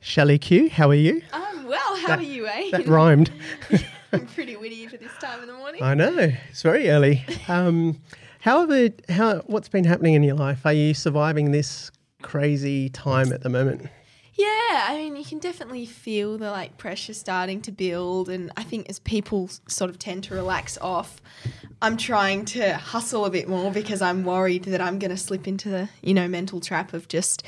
Shelley Q, how are you? I'm well, how are you, eh? That rhymed. I'm pretty witty for this time of the morning. I know, it's very early. What's been happening in your life? Are you surviving this crazy time at the moment? Yeah, I mean, you can definitely feel the pressure starting to build, and I think as people sort of tend to relax off, I'm trying to hustle a bit more because I'm worried that I'm going to slip into the, mental trap of just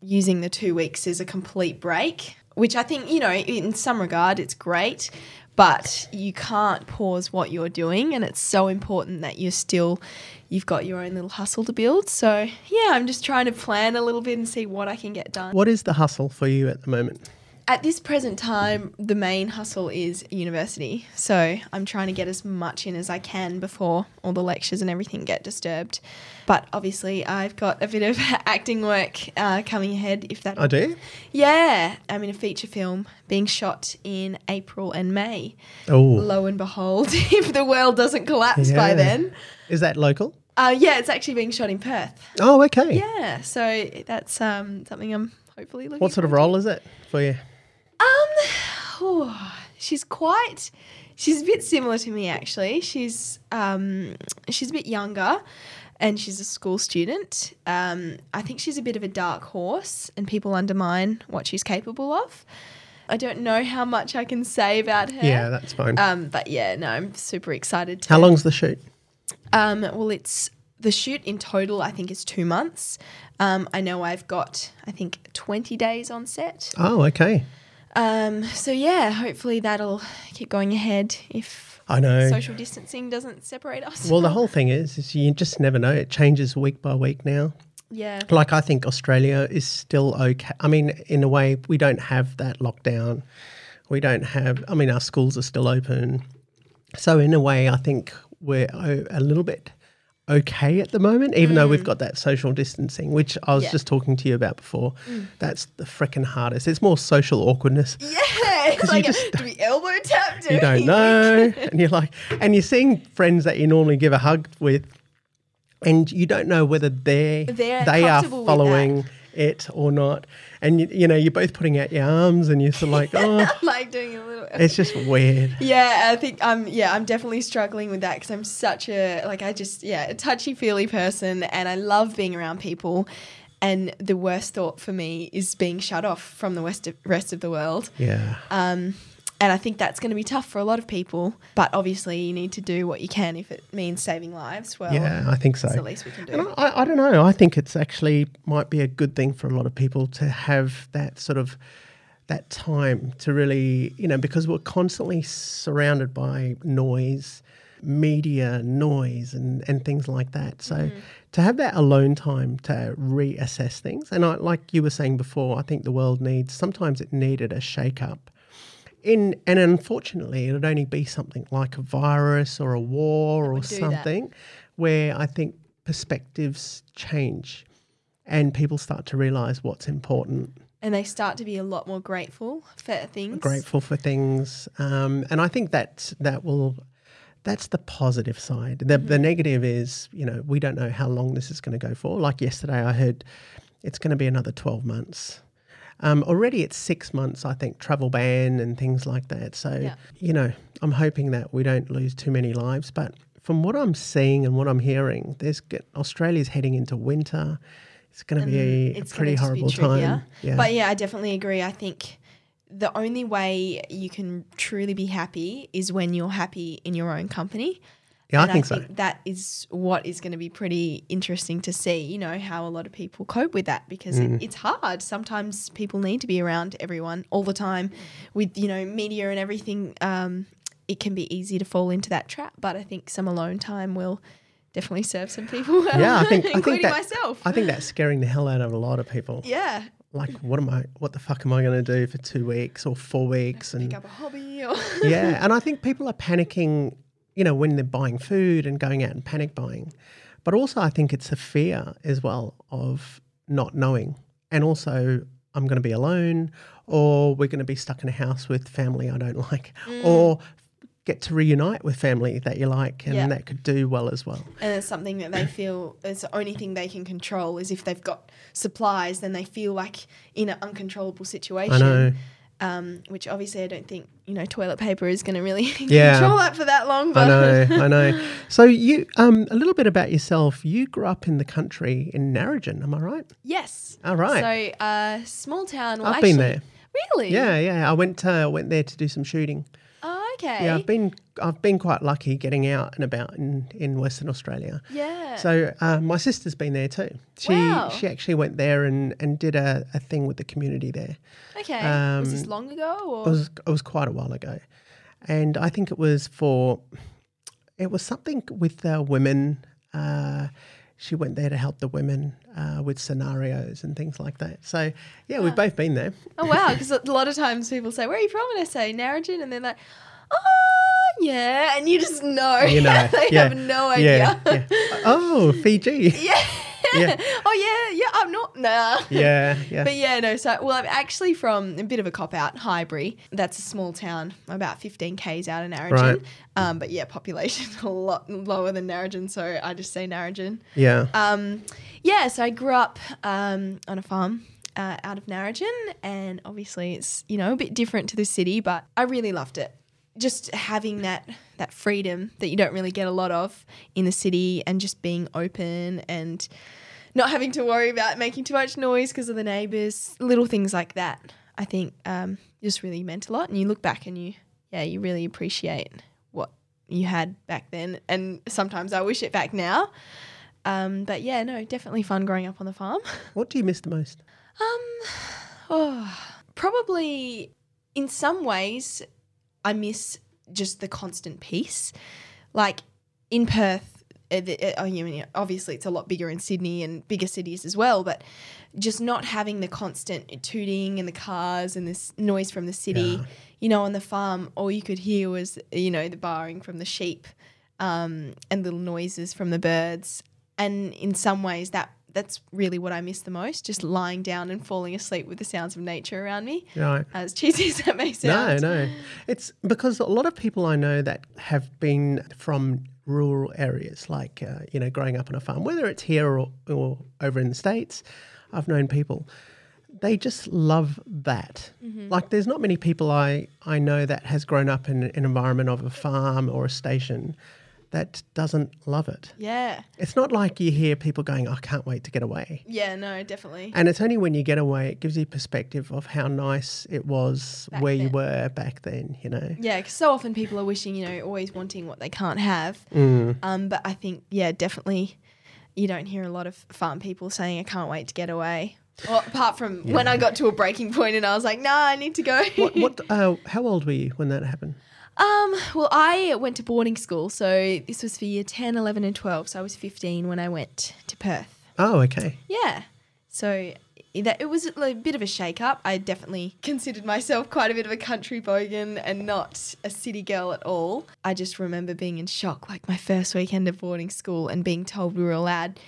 using the 2 weeks as a complete break, which I think, in some regard it's great, but you can't pause what you're doing, and it's so important that you've got your own little hustle to build. So, yeah, I'm just trying to plan a little bit and see what I can get done. What is the hustle for you at the moment? At this present time, the main hustle is university. So I'm trying to get as much in as I can before all the lectures and everything get disturbed. But obviously I've got a bit of acting work coming ahead. I do? Yeah. I'm in a feature film being shot in April and May. Oh. Lo and behold, if the world doesn't collapse by then. Is that local? Yeah, it's actually being shot in Perth. Oh, okay. Yeah, so that's something I'm hopefully looking for. What sort of role is it for you? She's a bit similar to me actually. She's a bit younger and she's a school student. I think she's a bit of a dark horse and people undermine what she's capable of. I don't know how much I can say about her. Yeah, that's fine. But yeah, no, I'm super excited. How long's the shoot? The shoot in total I think is 2 months. I know I've got 20 days on set. Oh, okay. So yeah, hopefully that'll keep going ahead if social distancing doesn't separate us. Well, the whole thing is you just never know. It changes week by week now. Yeah. I think Australia is still okay. I mean, in a way, we don't have that lockdown. We don't have – our schools are still open. So in a way, I think we're a little bit okay at the moment, even though we've got that social distancing, which I was just talking to you about before. Mm. That's the freaking hardest. It's more social awkwardness. Yeah. It's do we elbow tap? You don't know. And you're and you're seeing friends that you normally give a hug with and you don't know whether they are following it or not. And, you're both putting out your arms and you're sort of doing a little. It's just weird. Yeah, I think I'm definitely struggling with that because I'm such a touchy-feely person and I love being around people. And the worst thought for me is being shut off from the rest of the world. Yeah. And I think that's going to be tough for a lot of people. But obviously you need to do what you can if it means saving lives. Well, yeah, I think so. That's the least we can do. And I don't know. I think it's actually might be a good thing for a lot of people to have that sort of that time to really, because we're constantly surrounded by noise, media noise and things like that. So to have that alone time to reassess things. And like you were saying before, I think the world needed a shake-up. And unfortunately, it would only be something like a virus or a war or something where I think perspectives change and people start to realise what's important. And they start to be a lot more grateful for things. And I think that's the positive side. The negative is, we don't know how long this is going to go for. Like yesterday I heard it's going to be another 12 months. Already it's 6 months, I think, travel ban and things like that. So, I'm hoping that we don't lose too many lives. But from what I'm seeing and what I'm hearing, Australia's heading into winter. It's going to be a pretty horrible time. Yeah. But, I definitely agree. I think the only way you can truly be happy is when you're happy in your own company. Yeah, and I think that is what is going to be pretty interesting to see, how a lot of people cope with that because it's hard. Sometimes people need to be around everyone all the time with, media and everything. It can be easy to fall into that trap, but I think some alone time will definitely serve some people well, including myself. I think that's scaring the hell out of a lot of people. Yeah. What the fuck am I going to do for 2 weeks or 4 weeks? And pick up a hobby or... Yeah, and I think people are panicking when they're buying food and going out and panic buying. But also I think it's a fear as well of not knowing and also I'm going to be alone or we're going to be stuck in a house with family I don't like or get to reunite with family that you like, and that could do well as well. And it's something that they feel is the only thing they can control is if they've got supplies, then they feel like in an uncontrollable situation. I know. Which obviously I don't think, toilet paper is going to really control that for that long. But I know. So you, a little bit about yourself. You grew up in the country in Narrogin, am I right? Yes. All right. So small town. Well, I've been there. Really? Yeah. I went there to do some shooting. Oh, okay. Yeah, I've been quite lucky getting out and about in Western Australia. Yeah. So my sister's been there too. She actually went there and did a thing with the community there. Okay. Was this long ago? Or? It was quite a while ago, and I think it was something with women. She went there to help the women with scenarios and things like that. So, yeah, we've both been there. Oh, wow, because a lot of times people say, where are you from? And I say, Narrogin. And they're like, oh, yeah. And you just know. They have no idea. Yeah. Oh, Fiji. Yeah. Yeah. Oh, yeah, I'm not. Nah. Yeah. But, so, I'm actually from a bit of a cop-out, Highbury. That's a small town, about 15 Ks out of Narrogin. Right. But, population a lot lower than Narrogin, so I just say Narrogin. Yeah. So I grew up on a farm out of Narrogin, and obviously it's, a bit different to the city, but I really loved it. Just having that freedom that you don't really get a lot of in the city, and just being open and not having to worry about making too much noise because of the neighbours, little things like that, I think just really meant a lot. And you look back and you really appreciate what you had back then, and sometimes I wish it back now. Definitely fun growing up on the farm. What do you miss the most? Probably in some ways I miss just the constant peace. Like in Perth, obviously it's a lot bigger in Sydney and bigger cities as well, but just not having the constant tooting and the cars and this noise from the city, on the farm, all you could hear was, the baaing from the sheep and little noises from the birds. And in some ways that's really what I miss the most, just lying down and falling asleep with the sounds of nature around me. Right. As cheesy as that may sound. No. It's because a lot of people I know that have been from rural areas, like, growing up on a farm, whether it's here or over in the States, I've known people, they just love that. Mm-hmm. Like there's not many people I know that has grown up in an environment of a farm or a station that doesn't love it. Yeah. It's not like you hear people going, I can't wait to get away. Yeah, no, definitely. And it's only when you get away it gives you perspective of how nice it was back where you were back then, Yeah, because so often people are wishing, always wanting what they can't have. Mm. But I think, definitely you don't hear a lot of farm people saying, I can't wait to get away. Well, apart from when I got to a breaking point and I was like, nah, I need to go. How old were you when that happened? I went to boarding school, so this was for year 10, 11 and 12, so I was 15 when I went to Perth. Oh, okay. Yeah. So it was a bit of a shake-up. I definitely considered myself quite a bit of a country bogan and not a city girl at all. I just remember being in shock, like my first weekend of boarding school and being told we were allowed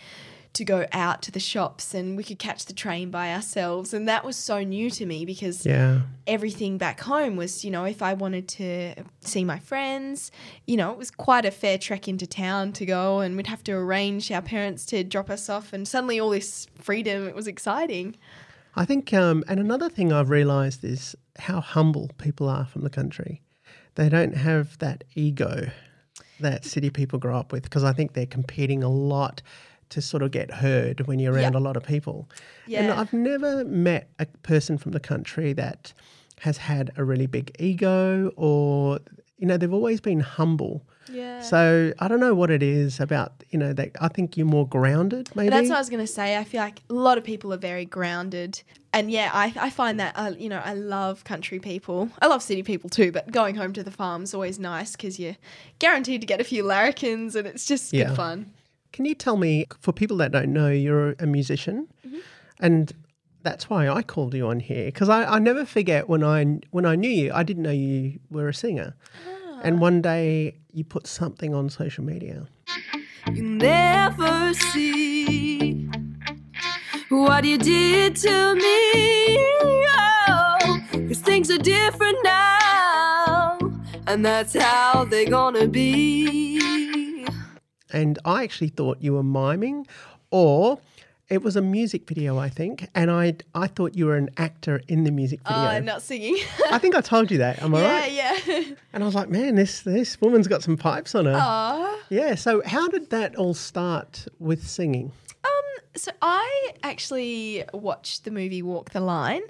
to go out to the shops and we could catch the train by ourselves. And that was so new to me because everything back home was, if I wanted to see my friends, it was quite a fair trek into town to go, and we'd have to arrange our parents to drop us off, and suddenly all this freedom, it was exciting. I think, and another thing I've realised is how humble people are from the country. They don't have that ego that city people grow up with, because I think they're competing a lot to sort of get heard when you're around a lot of people. Yeah. And I've never met a person from the country that has had a really big ego or, they've always been humble. Yeah. So I don't know what it is about, that I think you're more grounded maybe. But that's what I was going to say. I feel like a lot of people are very grounded. And, I find that, I love country people. I love city people too, but going home to the farm's always nice because you're guaranteed to get a few larrikins and it's just good fun. Can you tell me, for people that don't know, you're a musician, mm-hmm. and that's why I called you on here, because I never forget when I knew you, I didn't know you were a singer, and one day you put something on social media. You never see what you did to me, 'cause things are different now. and that's how they're gonna be. And I actually thought you were miming, or it was a music video, I think, and I thought you were an actor in the music video. Oh, not singing. I think I told you that, am I right? Yeah, and I was like, man, this woman's got some pipes on her. Aww. Yeah, so how did that all start with singing? So I actually watched the movie Walk the Line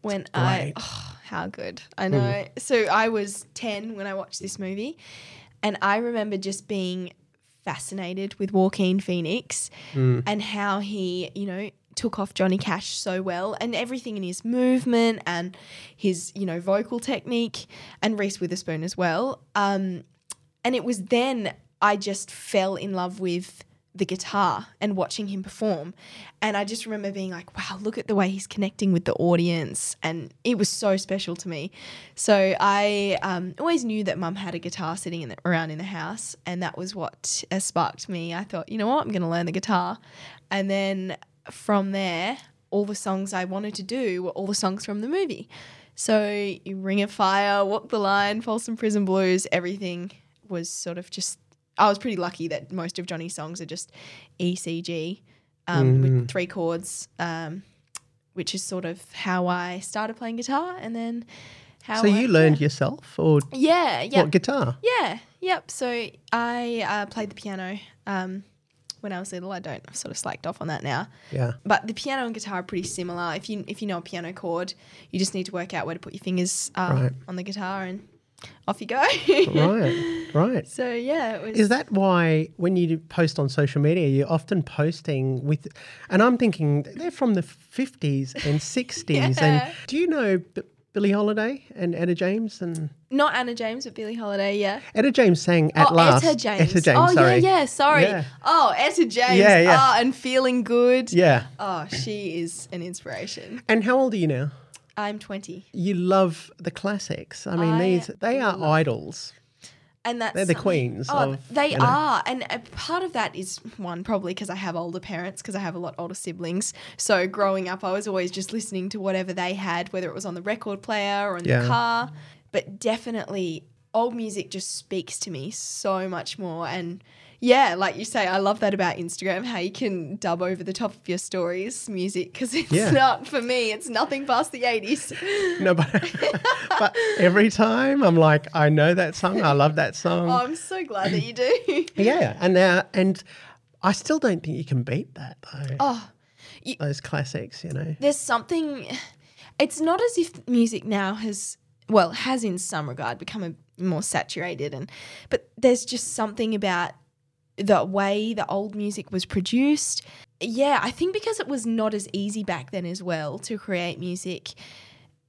when how good. I know. So I was 10 when I watched this movie, and I remember just being fascinated with Joaquin Phoenix and how he, took off Johnny Cash so well, and everything in his movement and his, vocal technique, and Reese Witherspoon as well. And it was then I just fell in love with the guitar and watching him perform, and I just remember being like, wow, look at the way he's connecting with the audience, and it was so special to me. So I always knew that Mum had a guitar sitting around in the house, and that was what sparked me. I thought, you know what, I'm going to learn the guitar, and then from there all the songs I wanted to do were all the songs from the movie. So Ring of Fire, Walk the Line, Folsom Prison Blues, everything was sort of just, I was pretty lucky that most of Johnny's songs are just ECG with three chords, which is sort of how I started playing guitar, and then how. So you learned yourself, or what guitar? Yeah, yep. So I played the piano when I was little. I don't. I've sort of slacked off on that now. Yeah. But the piano and guitar are pretty similar. If you know a piano chord, you just need to work out where to put your fingers on the guitar and. Off you go. Right. So, yeah. It was. Is that why when you post on social media, you're often posting with – and I'm thinking they're from the 50s and 60s. Yeah. And do you know Billie Holiday and Etta James? Not Anna James, but Billie Holiday, yeah. Etta James sang At Last. Etta James. Oh, sorry. Yeah, sorry. Yeah. Oh, Etta James. Yeah. Oh, and Feeling Good. Yeah. Oh, she is an inspiration. And how old are you now? I'm 20. You love the classics. I mean, they are idols. And that's they're the queens. Oh, they are. And a part of that is, one, probably because I have older parents, because I have a lot older siblings. So growing up, I was always just listening to whatever they had, whether it was on the record player or in the car. But definitely old music just speaks to me so much more. And yeah, like you say, I love that about Instagram, how you can dub over the top of your stories music, because it's not for me. It's nothing past the 80s. No, but every time I'm like, I know that song. I love that song. Oh, I'm so glad that you do. Yeah, and I still don't think you can beat that though. Oh, those classics, There's something. It's not as if music now has in some regard become more saturated, but there's just something about the way the old music was produced. Yeah, I think because it was not as easy back then as well to create music,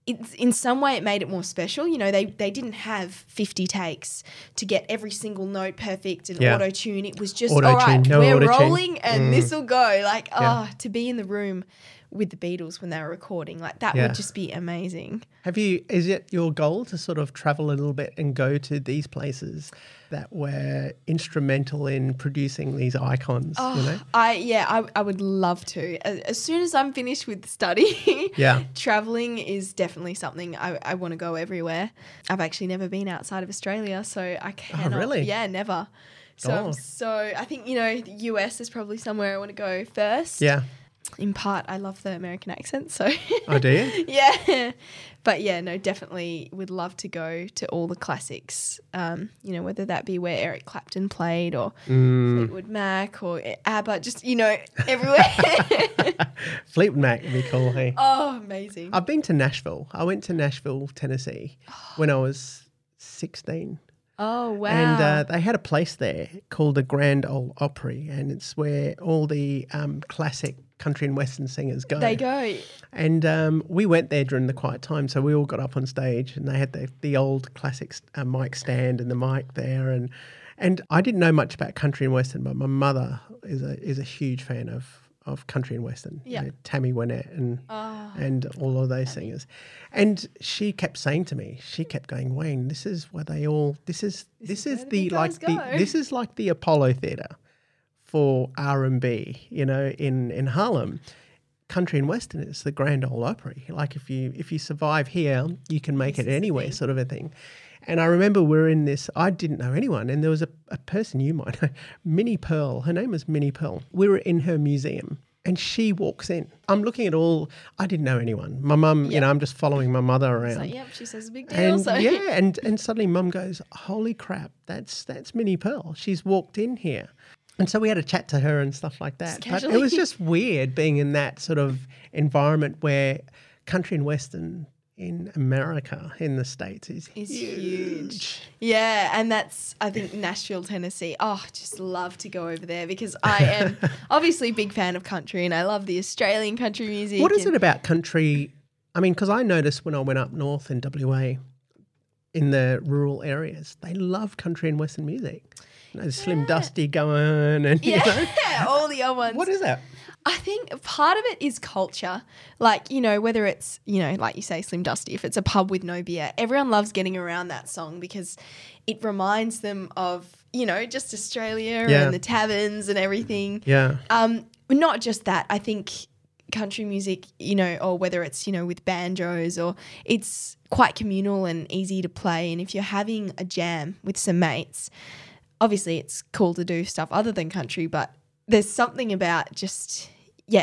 in some way it made it more special. They didn't have 50 takes to get every single note perfect and auto-tune. It was just, all right, no we're auto-tune. Rolling and this will go. Like, to be in the room with the Beatles when they were recording, like that would just be amazing. Is it your goal to sort of travel a little bit and go to these places that were instrumental in producing these icons? I would love to. As soon as I'm finished with study, traveling is definitely something I want to go everywhere. I've actually never been outside of Australia, so I cannot. Oh, really? Yeah, never. So I think, the US is probably somewhere I want to go first. Yeah. In part, I love the American accent, so. Oh, do you? Yeah. But, definitely would love to go to all the classics, whether that be where Eric Clapton played or Fleetwood Mac or Abba, just, everywhere. Fleetwood Mac would be cool, hey? Oh, amazing. I've been to Nashville. I went to Nashville, Tennessee when I was 16. Oh, wow. And they had a place there called the Grand Ole Opry, and it's where all the classic country and western singers go. They go. And we went there during the quiet time, so we all got up on stage, and they had the old classic mic stand and the mic there. And I didn't know much about country and western, but my mother is a huge fan of country and western. Yeah. Tammy Wynette and all of those singers. And she kept saying to me, Wayne, this is like the Apollo Theater for R&B, in Harlem. Country and western is the Grand Ole Opry. Like if you survive here, you can make it anywhere, sort of a thing. And I remember we were in this, I didn't know anyone, and there was a person you might know, Minnie Pearl. Her name was Minnie Pearl. We were in her museum and she walks in. I'm looking at all, I didn't know anyone. My mum, you know, I'm just following my mother around. So, yep, she says big deal. And, so. Yeah, and suddenly mum goes, holy crap, that's Minnie Pearl. She's walked in here. And so we had a chat to her and stuff like that. But it was just weird being in that sort of environment where country and Western in America, in the States, is huge. Yeah, and that's, I think, Nashville, Tennessee. Oh, just love to go over there because I am obviously a big fan of country and I love the Australian country music. What is it about country? I mean, because I noticed when I went up north in WA, in the rural areas, they love country and Western music. You know, Slim Dusty going and, you know. All the old ones. What is that? I think part of it is culture. Like, you know, whether it's, you know, like you say, Slim Dusty, if it's a pub with no beer, everyone loves getting around that song because it reminds them of, you know, just Australia and the taverns and everything. Yeah. Not just that. I think country music, you know, or whether it's, you know, with banjos or it's quite communal and easy to play. And if you're having a jam with some mates, obviously it's cool to do stuff other than country, but there's something about just,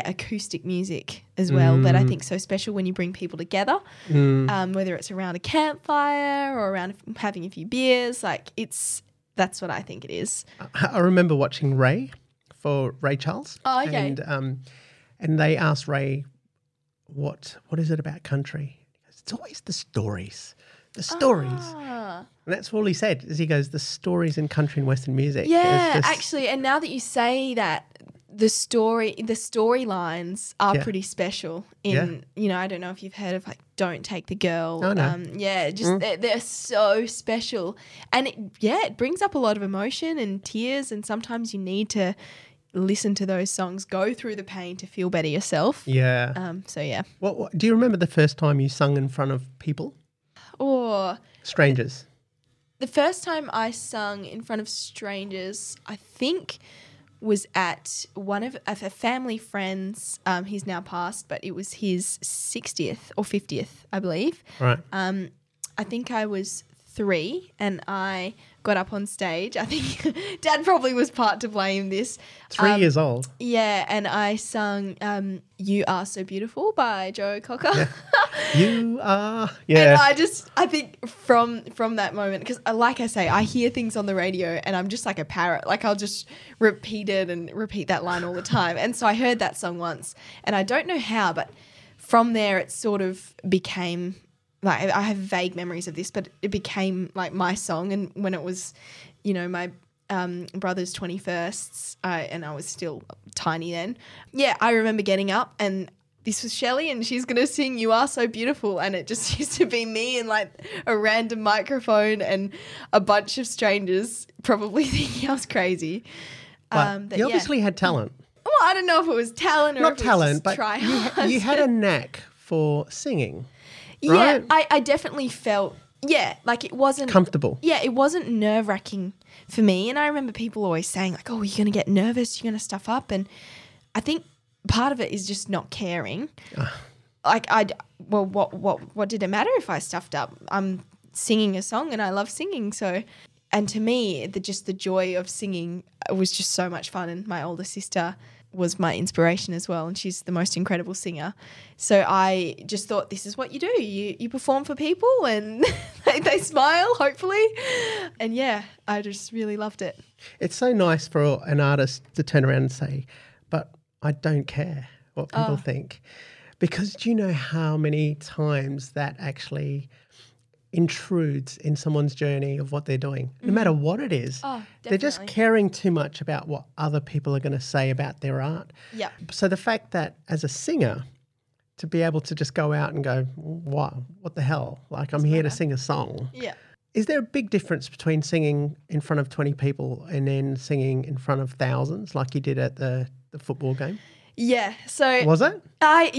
acoustic music as well that I think is so special when you bring people together, whether it's around a campfire or around having a few beers. Like that's what I think it is. I remember watching Ray Charles. Oh, okay. And they asked Ray, what is it about country? He goes, it's always the stories. The stories. Ah. And that's all he said, is he goes, the stories in country and Western music. Yeah, actually, and now that you say that, the storylines are pretty special in, you know, I don't know if you've heard of like Don't Take the Girl. Oh, no. They're so special. And, it brings up a lot of emotion and tears, and sometimes you need to listen to those songs, go through the pain to feel better yourself. Yeah. What do you remember the first time you sung in front of people? Or strangers. The first time I sung in front of strangers, I think, was at one of a family friend's. He's now passed, but it was his 60th or 50th, I believe. Right. I think I was 3, and I got up on stage. I think Dad probably was part to blame this. 3 years old. Yeah, and I sung You Are So Beautiful by Joe Cocker. Yeah. You are. Yeah. And I think from that moment, because like I say, I hear things on the radio and I'm just like a parrot. Like I'll just repeat that line all the time. And so I heard that song once and I don't know how, but from there it sort of became like, I have vague memories of this, but it became like my song. And when it was, you know, my brother's 21st, and I was still tiny then. Yeah, I remember getting up and this was Shelley and she's going to sing You Are So Beautiful, and it just used to be me and like a random microphone and a bunch of strangers probably thinking I was crazy. You obviously had talent. Well, I don't know if it was talent or but you had a knack for singing, right? Yeah, I definitely felt, like it wasn't comfortable. Yeah, it wasn't nerve-wracking for me, and I remember people always saying like, oh, you're going to get nervous, you're going to stuff up, and I think part of it is just not caring. What did it matter if I stuffed up? I'm singing a song and I love singing. So, and to me, the joy of singing was just so much fun. And my older sister was my inspiration as well, and she's the most incredible singer. So I just thought, this is what you do. You perform for people and they smile, hopefully. And I just really loved it. It's so nice for an artist to turn around and say, but I don't care what people think, because do you know how many times that actually intrudes in someone's journey of what they're doing, no matter what it is? Oh, they're just caring too much about what other people are going to say about their art. Yeah. So the fact that as a singer to be able to just go out and go, wow, what the hell? Like I'm here to sing a song. Yeah. Is there a big difference between singing in front of 20 people and then singing in front of thousands like you did at the football game? Yeah. So was it? But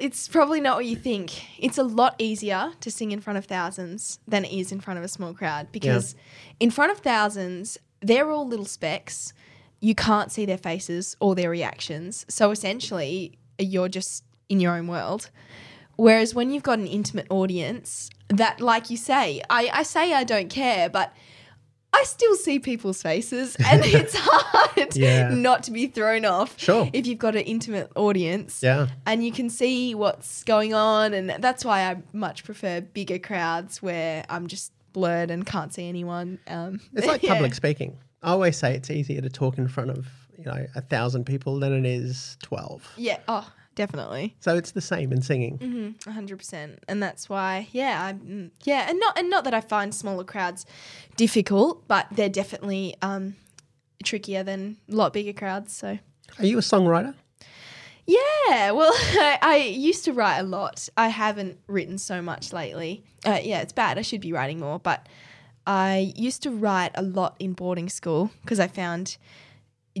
it's probably not what you think. It's a lot easier to sing in front of thousands than it is in front of a small crowd, because in front of thousands, they're all little specks. You can't see their faces or their reactions. So essentially you're just in your own world. Whereas when you've got an intimate audience, that, like you say, I say I don't care, but I still see people's faces and it's hard not to be thrown off if you've got an intimate audience and you can see what's going on, and that's why I much prefer bigger crowds where I'm just blurred and can't see anyone. It's like public speaking. I always say it's easier to talk in front of, you know, 1,000 people than it is 12. Yeah, oh, definitely. So it's the same in singing. Mm-hmm, 100%. And that's why, and not that I find smaller crowds difficult, but they're definitely trickier than a lot bigger crowds. So, are you a songwriter? Yeah, well, I used to write a lot. I haven't written so much lately. It's bad. I should be writing more, but I used to write a lot in boarding school because I found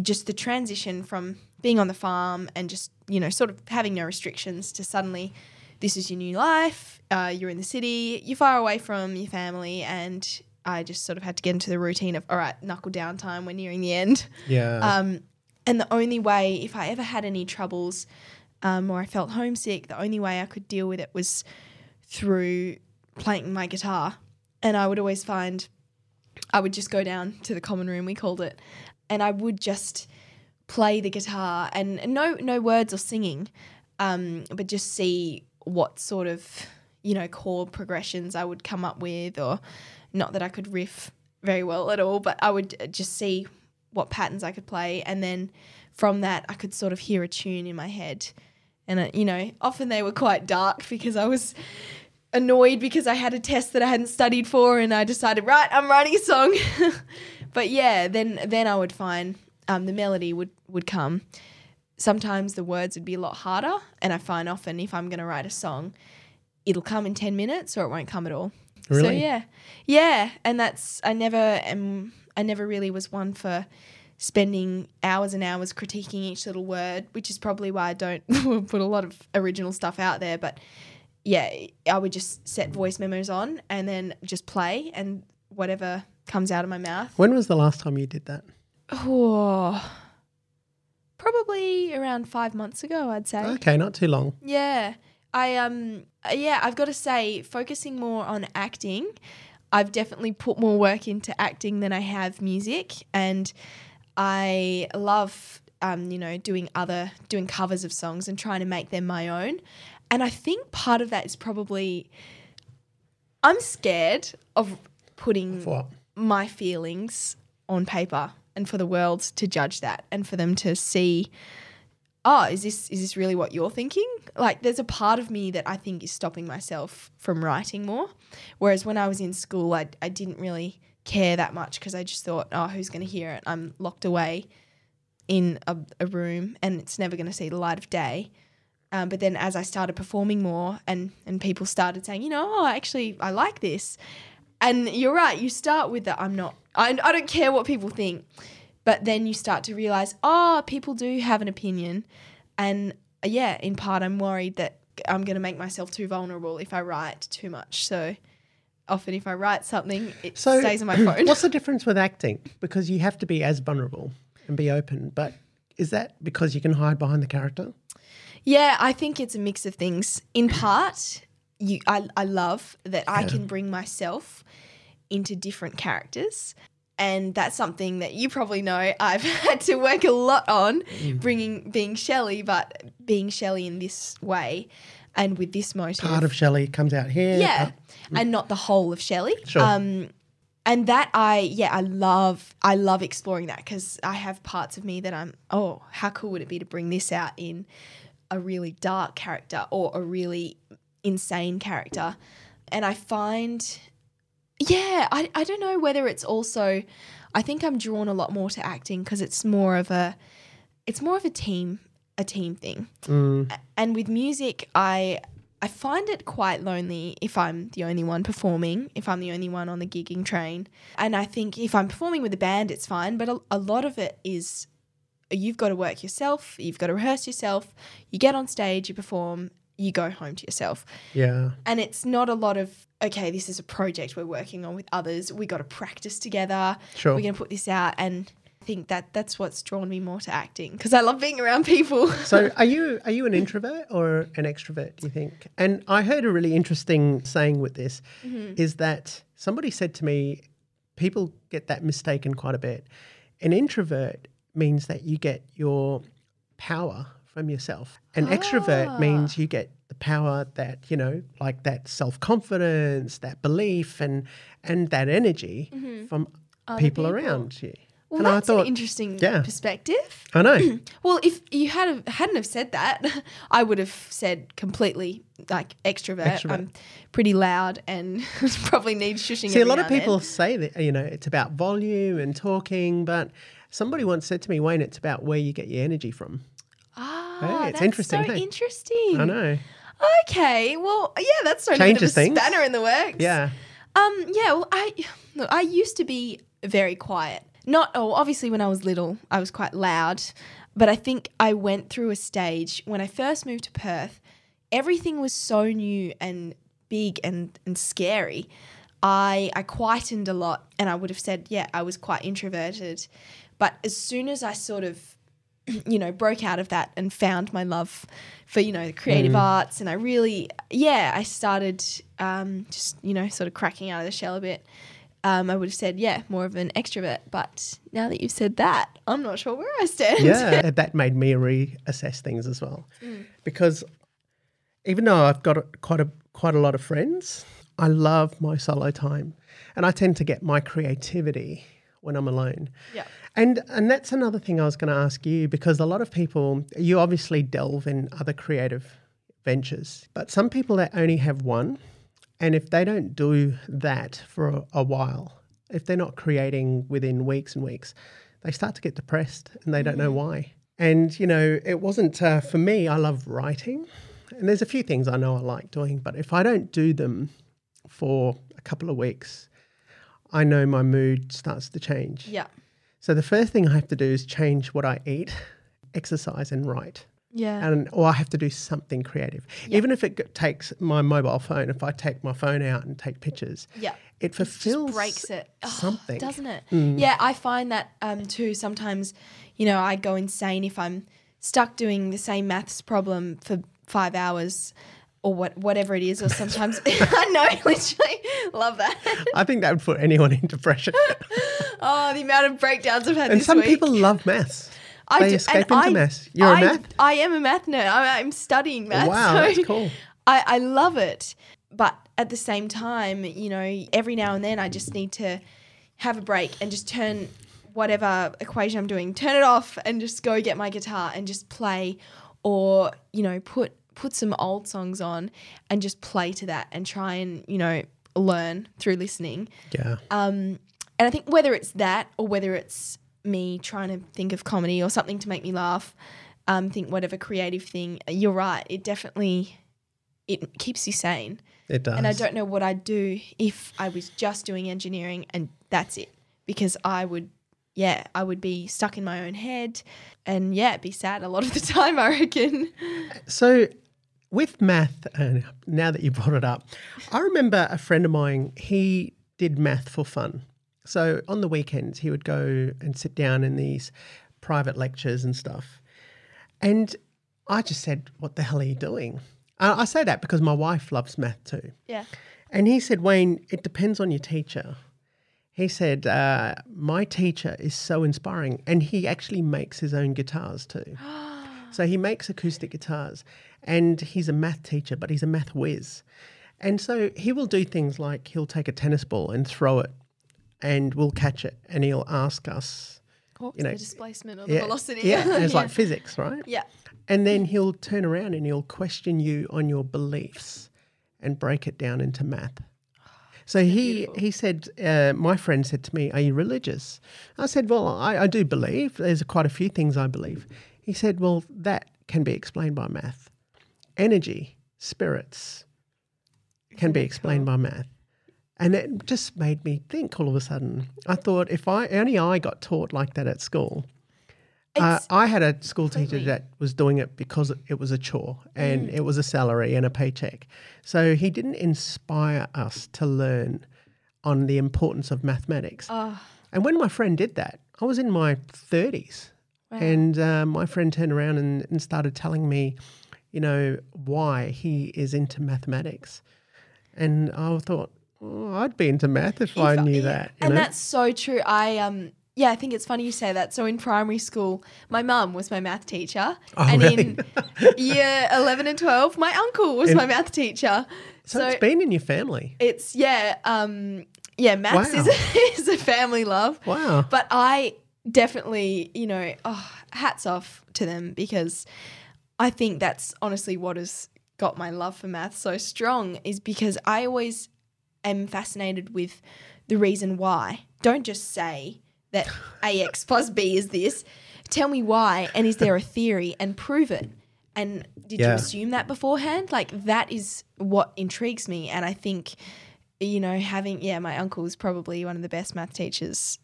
just the transition from being on the farm and just, you know, sort of having no restrictions to suddenly this is your new life, you're in the city, you're far away from your family, and I just sort of had to get into the routine of, all right, knuckle down time, we're nearing the end. Yeah. And the only way, if I ever had any troubles or I felt homesick, the only way I could deal with it was through playing my guitar. And I would always find I would just go down to the common room, we called it, and I would just play the guitar and no words or singing, but just see what sort of, you know, chord progressions I would come up with, or not that I could riff very well at all, but I would just see what patterns I could play, and then from that I could sort of hear a tune in my head. And, you know, often they were quite dark because I was annoyed because I had a test that I hadn't studied for and I decided, right, I'm writing a song. But, yeah, then I would find the melody would come. Sometimes the words would be a lot harder, and I find often if I'm going to write a song, it'll come in 10 minutes or it won't come at all. Really? So, yeah. Yeah, and that's – I never really was one for spending hours and hours critiquing each little word, which is probably why I don't put a lot of original stuff out there. But, yeah, I would just set voice memos on and then just play and whatever – comes out of my mouth. When was the last time you did that? Oh, probably around 5 months ago, I'd say. Okay, not too long. Yeah. I've got to say, focusing more on acting, I've definitely put more work into acting than I have music, and I love doing covers of songs and trying to make them my own. And I think part of that is probably I'm scared of putting my feelings on paper and for the world to judge that and for them to see, oh, is this really what you're thinking? Like, there's a part of me that I think is stopping myself from writing more, whereas when I was in school I didn't really care that much because I just thought, oh, who's going to hear it? I'm locked away in a room and it's never going to see the light of day. But then as I started performing more and people started saying, you know, oh, actually I like this. And you're right, you start with that I don't care what people think, but then you start to realise, oh, people do have an opinion, and, yeah, in part I'm worried that I'm going to make myself too vulnerable if I write too much. So often if I write something, it stays on my phone. What's the difference with acting? Because you have to be as vulnerable and be open, but is that because you can hide behind the character? Yeah, I think it's a mix of things. In part, I love that I can bring myself into different characters, and that's something that you probably know I've had to work a lot on, being Shelley, but being Shelley in this way and with this motive. Part of Shelley comes out here. Yeah, and not the whole of Shelley. Sure. And that I love exploring that, because I have parts of me that how cool would it be to bring this out in a really dark character or a really insane character. And I find, I don't know whether it's also, I think I'm drawn a lot more to acting because it's more of a team thing. And with music, I find it quite lonely if I'm the only one performing, if I'm the only one on the gigging train. And I think if I'm performing with a band, it's fine, but a lot of it is you've got to work yourself, you've got to rehearse yourself, you get on stage, you perform, you go home to yourself. Yeah. And it's not a lot of, okay, this is a project we're working on with others. We got to practice together. Sure. We're going to put this out. And think that that's what's drawn me more to acting, because I love being around people. So are you an introvert or an extrovert, do you think? And I heard a really interesting saying with this, mm-hmm. is that somebody said to me, people get that mistaken quite a bit. An introvert means that you get your power from yourself. An extrovert means you get the power that, you know, like that self-confidence, that belief and that energy mm-hmm. from people around you. Well, and that's an interesting perspective. I know. Well, if you hadn't have said that, I would have said completely like extrovert. I'm pretty loud and probably need shushing. See, a lot of people say that, you know, it's about volume and talking, but somebody once said to me, Wayne, it's about where you get your energy from. Ah, hey, that's interesting, so interesting. I know. Okay, well, yeah, that's sort of a spanner in the works. Yeah. Well, I used to be very quiet. Obviously when I was little, I was quite loud, but I think I went through a stage when I first moved to Perth, everything was so new and big and scary. I quietened a lot, and I would have said, I was quite introverted. But as soon as I sort of, you know, broke out of that and found my love for, you know, the creative arts, and I really, I started just, you know, sort of cracking out of the shell a bit. I would have said, more of an extrovert. But now that you've said that, I'm not sure where I stand. Yeah, that made me reassess things as well, because even though I've got quite a lot of friends, I love my solo time, and I tend to get my creativity when I'm alone. Yeah. And that's another thing I was going to ask you, because a lot of people, you obviously delve in other creative ventures, but some people that only have one, and if they don't do that for a while, if they're not creating within weeks and weeks, they start to get depressed and they don't know why. And, you know, it wasn't for me, I love writing, and there's a few things I know I like doing, but if I don't do them for a couple of weeks, I know my mood starts to change. Yeah. So the first thing I have to do is change what I eat, exercise and write. Yeah. Or I have to do something creative. Yeah. Even if it takes my mobile phone, if I take my phone out and take pictures, it fulfills, it breaks it. Something. Doesn't it? Mm. Yeah, I find that too. Sometimes, you know, I go insane if I'm stuck doing the same maths problem for 5 hours or whatever it is, or sometimes I know, literally love that. I think that would put anyone in depression. Oh, the amount of breakdowns I've had this week. And some people love maths. They escape into maths. You're a math? I am a math nerd. I'm studying maths. Wow, so that's cool. I love it. But at the same time, you know, every now and then I just need to have a break and just turn whatever equation I'm doing, turn it off and just go get my guitar and just play, or, you know, put some old songs on and just play to that and try and, you know, learn through listening. Yeah. And I think whether it's that or whether it's me trying to think of comedy or something to make me laugh, think whatever creative thing, you're right, it definitely, it keeps you sane. It does. And I don't know what I'd do if I was just doing engineering and that's it, because I would be stuck in my own head and, be sad a lot of the time, I reckon. So with math, and now that you brought it up, I remember a friend of mine, he did math for fun. So on the weekends he would go and sit down in these private lectures and stuff. And I just said, what the hell are you doing? I say that because my wife loves math too. Yeah. And he said, Wayne, it depends on your teacher. He said, my teacher is so inspiring, and he actually makes his own guitars too. So he makes acoustic guitars, and he's a math teacher, but he's a math whiz. And so he will do things like he'll take a tennis ball and throw it, and we'll catch it, and he'll ask us, you know, the displacement or the velocity. Yeah, and it's like physics, right? Yeah. And then he'll turn around and he'll question you on your beliefs and break it down into math. So he said, my friend said to me, are you religious? I said, well, I do believe. There's quite a few things I believe. He said, well, that can be explained by math. Energy, spirits can be explained by math. And it just made me think all of a sudden. I thought if only I got taught like that at school. I had a school teacher that was doing it because it was a chore and it was a salary and a paycheck. So he didn't inspire us to learn on the importance of mathematics. And when my friend did that, I was in my 30s. Wow. And my friend turned around and started telling me, you know, why he is into mathematics. And I thought, oh, I'd be into math if I knew that. And that's so true. I think it's funny you say that. So in primary school, my mum was my math teacher. Oh, and really? In year 11 and 12, my uncle was my math teacher. So it's been in your family. It's, maths is a family love. Wow. But I definitely, hats off to them, because I think that's honestly what has got my love for math so strong, is because I always am fascinated with the reason why. Don't just say that AX plus B is this. Tell me why, and is there a theory, and prove it. And did you assume that beforehand? Like, that is what intrigues me. And I think, my uncle is probably one of the best math teachers.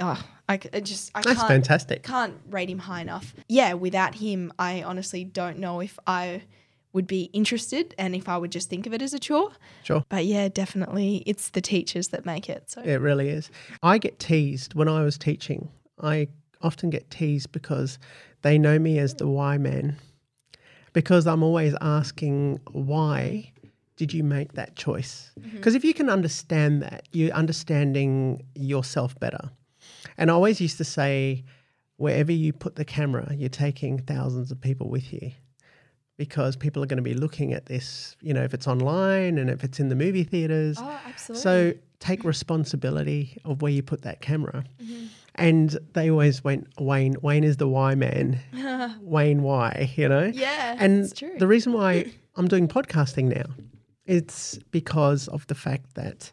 Oh, that's fantastic. Can't rate him high enough. Yeah, without him, I honestly don't know if I would be interested and if I would just think of it as a chore. Sure. But yeah, definitely it's the teachers that make it. So it really is. I get teased when I was teaching. I often get teased because they know me as the why man, because I'm always asking, why did you make that choice? Because if you can understand that, you're understanding yourself better. And I always used to say, wherever you put the camera, you're taking thousands of people with you, because people are going to be looking at this, if it's online and if it's in the movie theatres. Oh, absolutely. So take responsibility of where you put that camera. Mm-hmm. And they always went, Wayne is the why man. Wayne why, Yeah, and it's true. The reason why I'm doing podcasting now, it's because of the fact that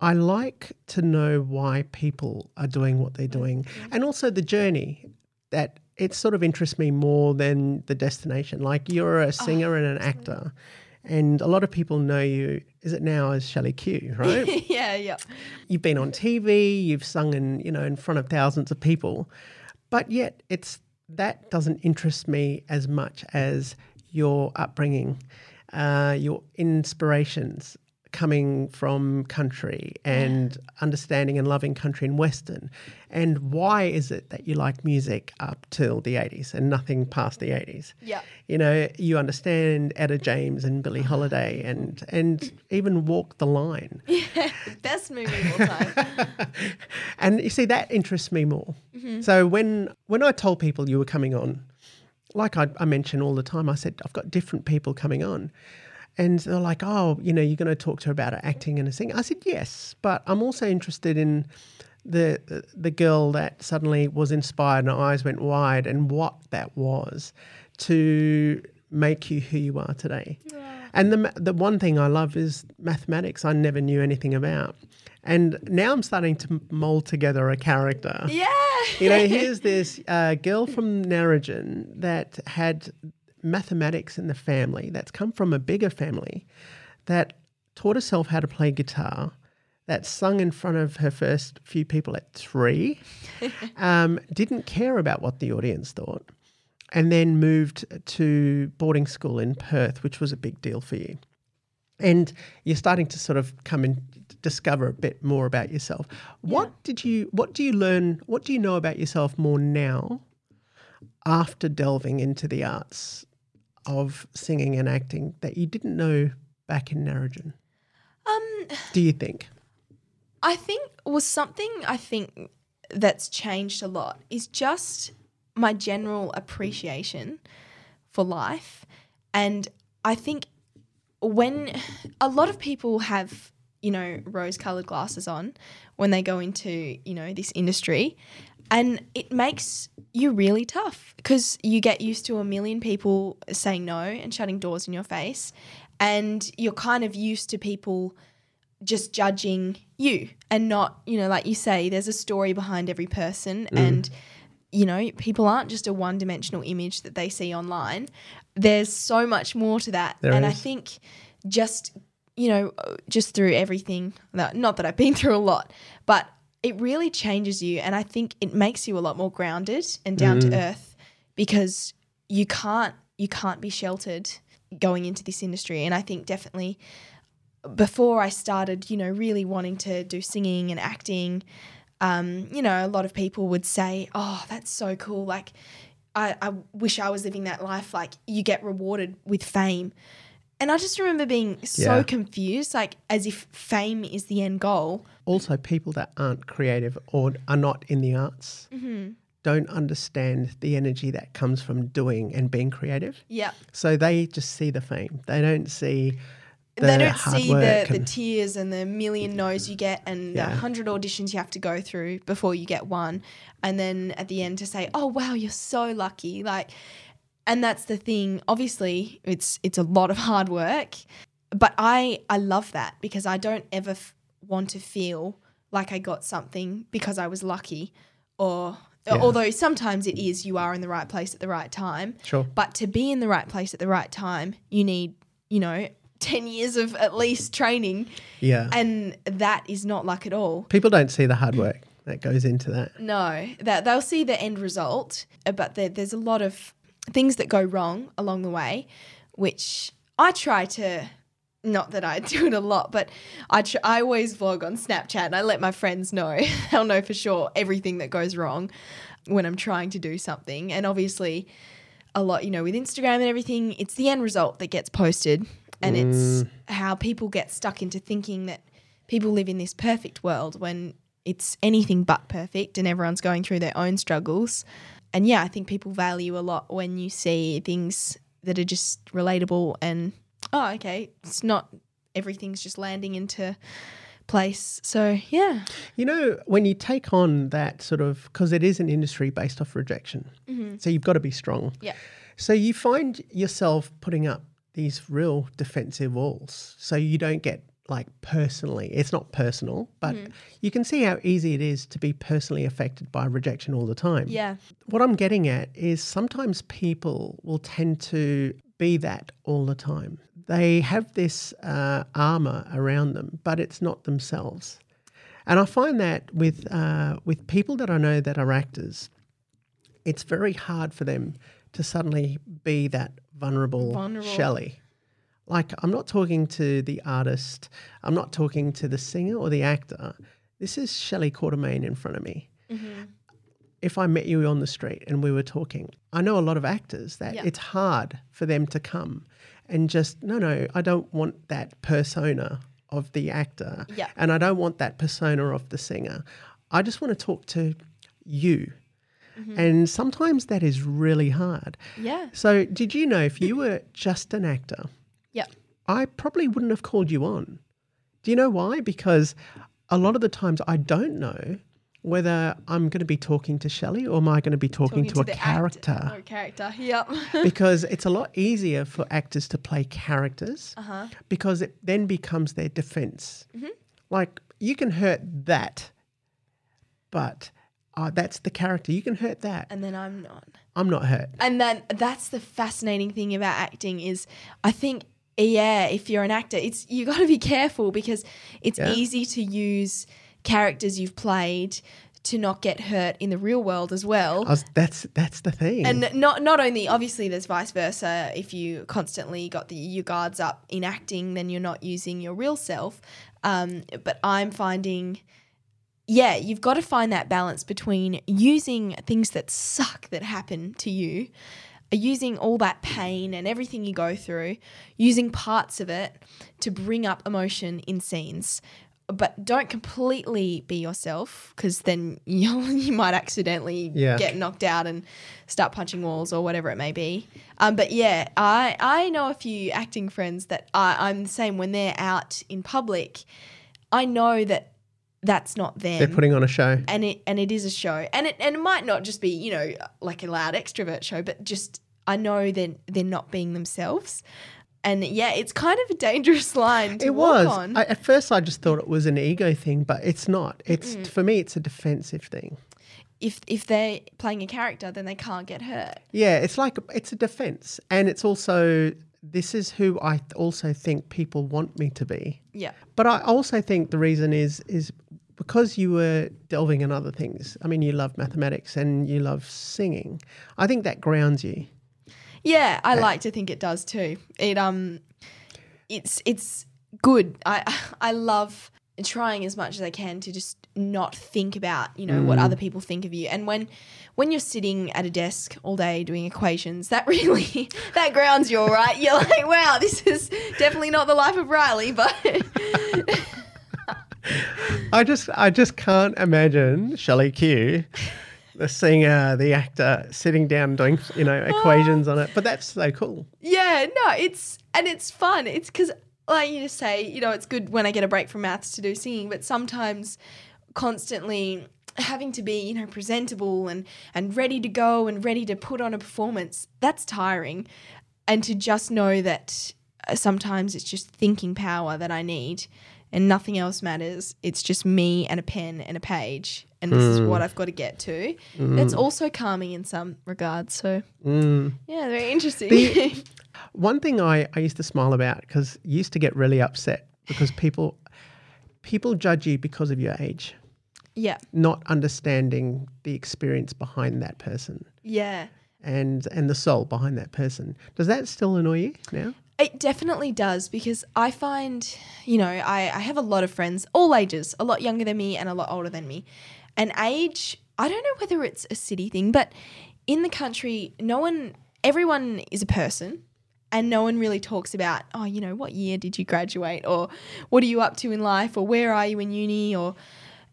I like to know why people are doing what they're doing, and also the journey. That it sort of interests me more than the destination. Like, you're a singer and an actor, and a lot of people know you, is it now, as Shelley Q, right? yeah. You've been on TV, you've sung in front of thousands of people, but yet that doesn't interest me as much as your upbringing, your inspirations, coming from country and understanding and loving country and Western. And why is it that you like music up till the 80s and nothing past the 80s? Yeah. You understand Etta James and Billie Holiday and even Walk the Line. Yeah, best movie of all time. And you see, that interests me more. Mm-hmm. So when I told people you were coming on, like I mention all the time, I said, I've got different people coming on. And they're like, oh, you're going to talk to her about her acting and her singing. I said, yes, but I'm also interested in the girl that suddenly was inspired and her eyes went wide, and what that was to make you who you are today. Yeah. And the one thing I love is mathematics. I never knew anything about. And now I'm starting to mould together a character. Yeah. Here's this girl from Narrogin that had – mathematics in the family, that's come from a bigger family, that taught herself how to play guitar, that sung in front of her first few people at 3, didn't care about what the audience thought, and then moved to boarding school in Perth, which was a big deal for you. And you're starting to sort of come and discover a bit more about yourself. What do you learn, what do you know about yourself more now after delving into the arts of singing and acting that you didn't know back in Narrogin? Do you think? I think that's changed a lot is just my general appreciation for life. And I think when a lot of people have, rose-coloured glasses on when they go into, this industry, and it makes you really tough because you get used to a million people saying no and shutting doors in your face, and you're kind of used to people just judging you and not, like you say, there's a story behind every person and, people aren't just a one-dimensional image that they see online. There's so much more to that. I think just through everything, not that I've been through a lot, but it really changes you, and I think it makes you a lot more grounded and down to earth, because you can't be sheltered going into this industry. And I think definitely before I started, really wanting to do singing and acting, you know, a lot of people would say, oh, that's so cool, like I wish I was living that life, like you get rewarded with fame. And I just remember being so confused, like as if fame is the end goal. Also, people that aren't creative or are not in the arts don't understand the energy that comes from doing and being creative. Yeah. So they just see the fame. They don't see the hard work, the tears and the million no's you get and the 100 auditions you have to go through before you get one. And then at the end to say, oh, wow, you're so lucky, like – and that's the thing. Obviously, it's a lot of hard work, but I love that because I don't ever want to feel like I got something because I was lucky, or although sometimes it is, you are in the right place at the right time. Sure. But to be in the right place at the right time, you need, 10 years of at least training. Yeah. And that is not luck at all. People don't see the hard work that goes into that. No, that they'll see the end result, but there's a lot of things that go wrong along the way, which I try to, not that I do it a lot, but I always vlog on Snapchat and I let my friends know. They'll know for sure everything that goes wrong when I'm trying to do something. And obviously a lot, with Instagram and everything, it's the end result that gets posted, and it's how people get stuck into thinking that people live in this perfect world when it's anything but perfect and everyone's going through their own struggles. And, I think people value a lot when you see things that are just relatable and, oh, okay, it's not everything's just landing into place. So, yeah. When you take on that sort of – because it is an industry based off rejection. Mm-hmm. So you've got to be strong. Yeah. So you find yourself putting up these real defensive walls so you don't get – like personally, it's not personal, but you can see how easy it is to be personally affected by rejection all the time. Yeah. What I'm getting at is sometimes people will tend to be that all the time. They have this armor around them, but it's not themselves. And I find that with people that I know that are actors, it's very hard for them to suddenly be that vulnerable. Shelley. Like, I'm not talking to the artist, I'm not talking to the singer or the actor. This is Shelley Quartermain in front of me. Mm-hmm. If I met you on the street and we were talking, I know a lot of actors that it's hard for them to come and just, no, I don't want that persona of the actor and I don't want that persona of the singer. I just want to talk to you. Mm-hmm. And sometimes that is really hard. Yeah. So did you know if you were just an actor – yeah, I probably wouldn't have called you on. Do you know why? Because a lot of the times I don't know whether I'm going to be talking to Shelley or am I going to be talking to a character. Character, yep. Because it's a lot easier for actors to play characters because it then becomes their defense. Mm-hmm. Like you can hurt that, but that's the character. You can hurt that. And then I'm not hurt. And then that's the fascinating thing about acting is I think – yeah, if you're an actor, it's you got to be careful because it's easy to use characters you've played to not get hurt in the real world as well. That's the thing. And not only, obviously there's vice versa. If you constantly got your guards up in acting, then you're not using your real self. But I'm finding, you've got to find that balance between using things that suck that happen to you, using all that pain and everything you go through, using parts of it to bring up emotion in scenes. But don't completely be yourself because then you might accidentally get knocked out and start punching walls or whatever it may be. But, I know a few acting friends that I'm the same when they're out in public. I know that that's not them. They're putting on a show. And it is a show. And it might not just be, like a loud extrovert show, but just I know they're not being themselves. And, it's kind of a dangerous line to walk on. At first I just thought it was an ego thing, but it's not. It's for me it's a defensive thing. If they're playing a character, then they can't get hurt. Yeah, it's like it's a defense. And it's also this is who I also think people want me to be. Yeah. But I also think the reason is because you were delving in other things. I mean, you love mathematics and you love singing. I think that grounds you. Yeah, I like to think it does too. It's good. I love trying as much as I can to just not think about, you know, what other people think of you. And when you're sitting at a desk all day doing equations, that really that grounds you, all right? You're like, wow, this is definitely not the life of Riley, but I just can't imagine Shelley Q, the singer, the actor, sitting down doing, you know, equations on it. But that's so cool. Yeah, no, it's fun. It's because, like you just say, you know, it's good when I get a break from maths to do singing, but sometimes constantly having to be, you know, presentable and ready to go and ready to put on a performance, that's tiring. And to just know that sometimes it's just thinking power that I need and nothing else matters. It's just me and a pen and a page and this is what I've got to get to. That's also calming in some regards. So, yeah, very interesting. One thing I used to smile about, because I used to get really upset because people judge you because of your age. Yeah. Not understanding the experience behind that person. Yeah. And the soul behind that person. Does that still annoy you now? It definitely does, because I find, you know, I have a lot of friends, all ages, a lot younger than me and a lot older than me. And age, I don't know whether it's a city thing, but in the country, everyone is a person. And no one really talks about, oh, you know, what year did you graduate, or what are you up to in life, or where are you in uni, or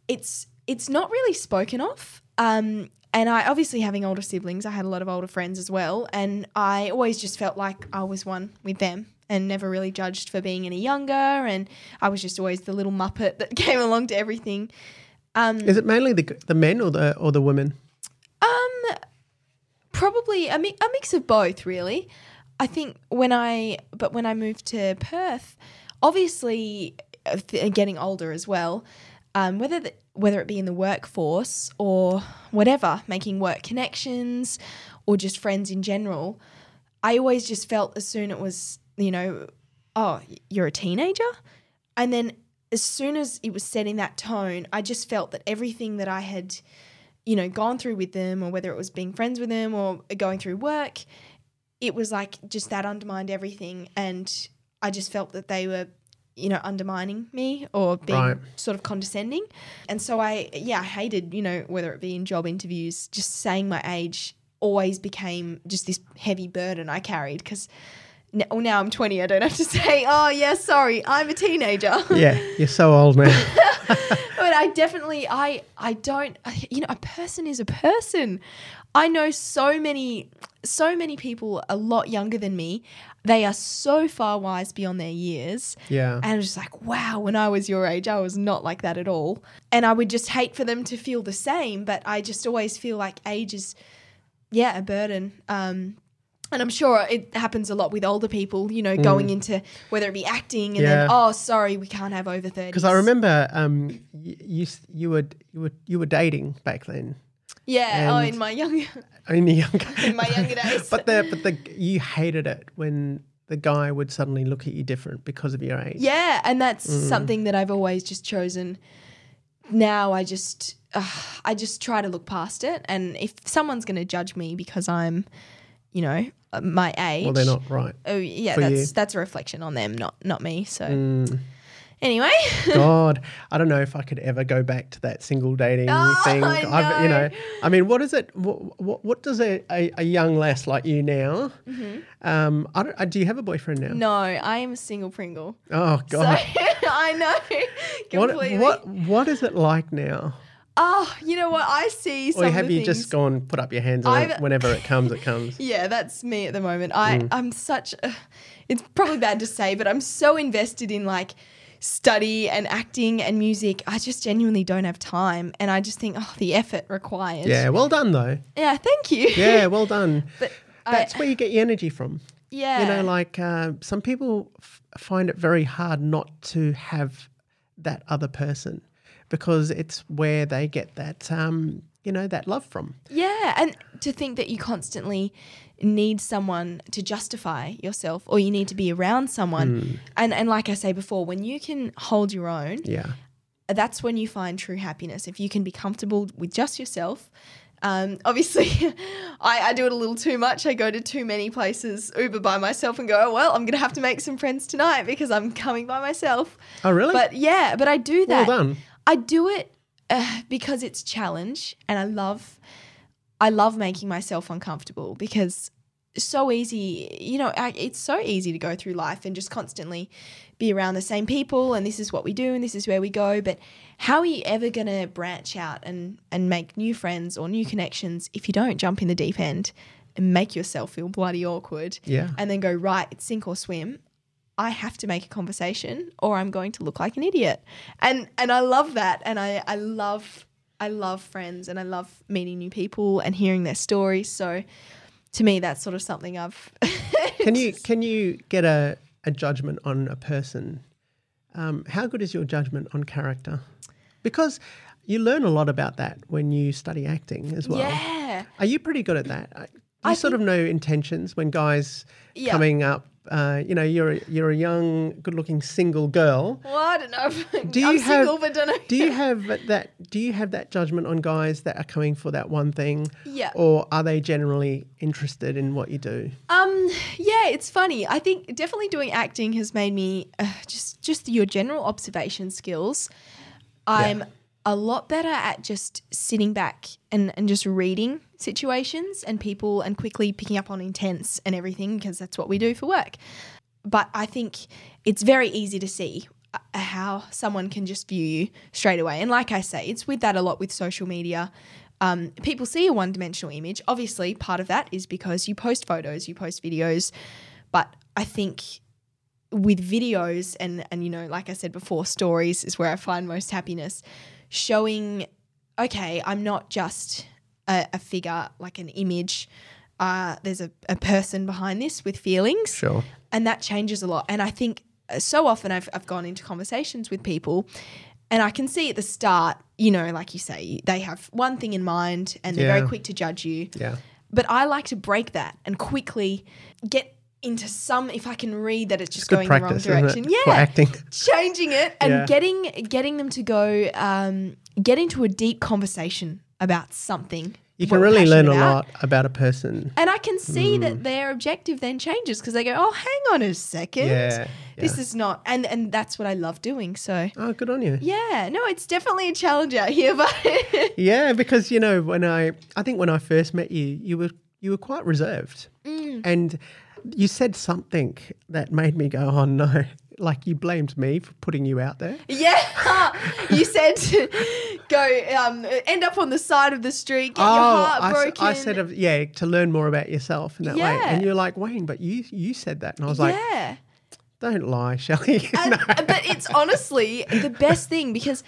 it's not really spoken of. And I obviously, having older siblings, I had a lot of older friends as well, and I always just felt like I was one with them and never really judged for being any younger, and I was just always the little muppet that came along to everything. Is it mainly the men or the women? Probably a mix of both, really. I think when I moved to Perth, obviously getting older as well, whether it be in the workforce or whatever, making work connections or just friends in general, I always just felt as soon it was, you know, oh, you're a teenager. And then as soon as it was setting that tone, I just felt that everything that I had, you know, gone through with them, or whether it was being friends with them or going through work, it was like just that undermined everything, and I just felt that they were, you know, undermining me or being sort of condescending. And so I hated, you know, whether it be in job interviews, just saying my age always became just this heavy burden I carried, because now I'm 20, I don't have to say, oh, yeah, sorry, I'm a teenager. Yeah, you're so old now. But I definitely, I don't, you know, a person is a person. I know so many people a lot younger than me. They are so far wise beyond their years. Yeah. And I was just like, wow, when I was your age, I was not like that at all. And I would just hate for them to feel the same, but I just always feel like age is, yeah, a burden. And I'm sure it happens a lot with older people, you know, going into whether it be acting and then, oh, sorry, we can't have over 30s. Because I remember you were dating back then. Yeah, and in my younger days. But you hated it when the guy would suddenly look at you different because of your age. Yeah, and that's something that I've always just chosen. Now I just try to look past it, and if someone's going to judge me because I'm, you know, my age, well, they're not right. Oh, yeah, that's a reflection on them, not me. So. Anyway. God, I don't know if I could ever go back to that single dating thing. You know, I mean, what is it? What does a young lass like you now? Mm-hmm. Do you have a boyfriend now? No, I am a single Pringle. Oh God, so, I know. Completely. What is it like now? Oh, you know what, I see some of the things. Or have you just gone put up your hands and whenever it comes, it comes? Yeah, that's me at the moment. I'm such – it's probably bad to say, but I'm so invested in like study and acting and music. I just genuinely don't have time, and I just think, oh, the effort required. Yeah, well done though. Yeah, thank you. Yeah, well done. But that's where you get your energy from. Yeah. You know, like some people find it very hard not to have that other person, because it's where they get that, you know, that love from. Yeah, and to think that you constantly need someone to justify yourself, or you need to be around someone. And like I say before, when you can hold your own, that's when you find true happiness. If you can be comfortable with just yourself, Obviously, I do it a little too much. I go to too many places, Uber by myself, and go, oh, well, I'm going to have to make some friends tonight because I'm coming by myself. Oh, really? But yeah, but I do that. Well done. I do it because it's challenge, and I love making myself uncomfortable because it's so easy, you know, it's so easy to go through life and just constantly be around the same people, and this is what we do and this is where we go. But how are you ever going to branch out and make new friends or new connections if you don't jump in the deep end and make yourself feel bloody awkward and then go, right, it's sink or swim. I have to make a conversation or I'm going to look like an idiot. And I love that, and I love friends, and I love meeting new people and hearing their stories. So to me, that's sort of something I've Can you get a judgment on a person? How good is your judgment on character? Because you learn a lot about that when you study acting as well. Yeah. Are you pretty good at that? I sort of know intentions when guys coming up. You're a young, good-looking single girl. Well, I don't know. Do you have that? Do you have that judgment on guys that are coming for that one thing? Yeah. Or are they generally interested in what you do? Yeah, it's funny. I think definitely doing acting has made me just your general observation skills. I'm a lot better at just sitting back and just reading situations and people and quickly picking up on intents and everything, because that's what we do for work. But I think it's very easy to see how someone can just view you straight away. And like I say, it's with that a lot with social media. People see a one-dimensional image. Obviously, part of that is because you post photos, you post videos. But I think with videos and you know, like I said before, stories is where I find most happiness. Showing, okay, I'm not just a figure, like an image. There's a person behind this with feelings. Sure. And that changes a lot. And I think so often I've gone into conversations with people and I can see at the start, you know, like you say, they have one thing in mind and they're very quick to judge you. Yeah. But I like to break that and quickly get into some, if I can read that it's just going practice, the wrong direction. Yeah. For acting. Changing it and getting them to go, get into a deep conversation about something. You can really learn a lot about a person. And I can see that their objective then changes because they go, oh, hang on a second. Yeah. This is not, and that's what I love doing. So. Oh, good on you. Yeah. No, it's definitely a challenge out here. But yeah, because, you know, when I think when I first met you, you were quite reserved. Mm. And you said something that made me go, oh, no. Like you blamed me for putting you out there. Yeah. You said go end up on the side of the street, get your heart broken. I said, to learn more about yourself in that way. And you're like, Wayne, but you said that. And I was like, don't lie, Shelley. No. But it's honestly the best thing because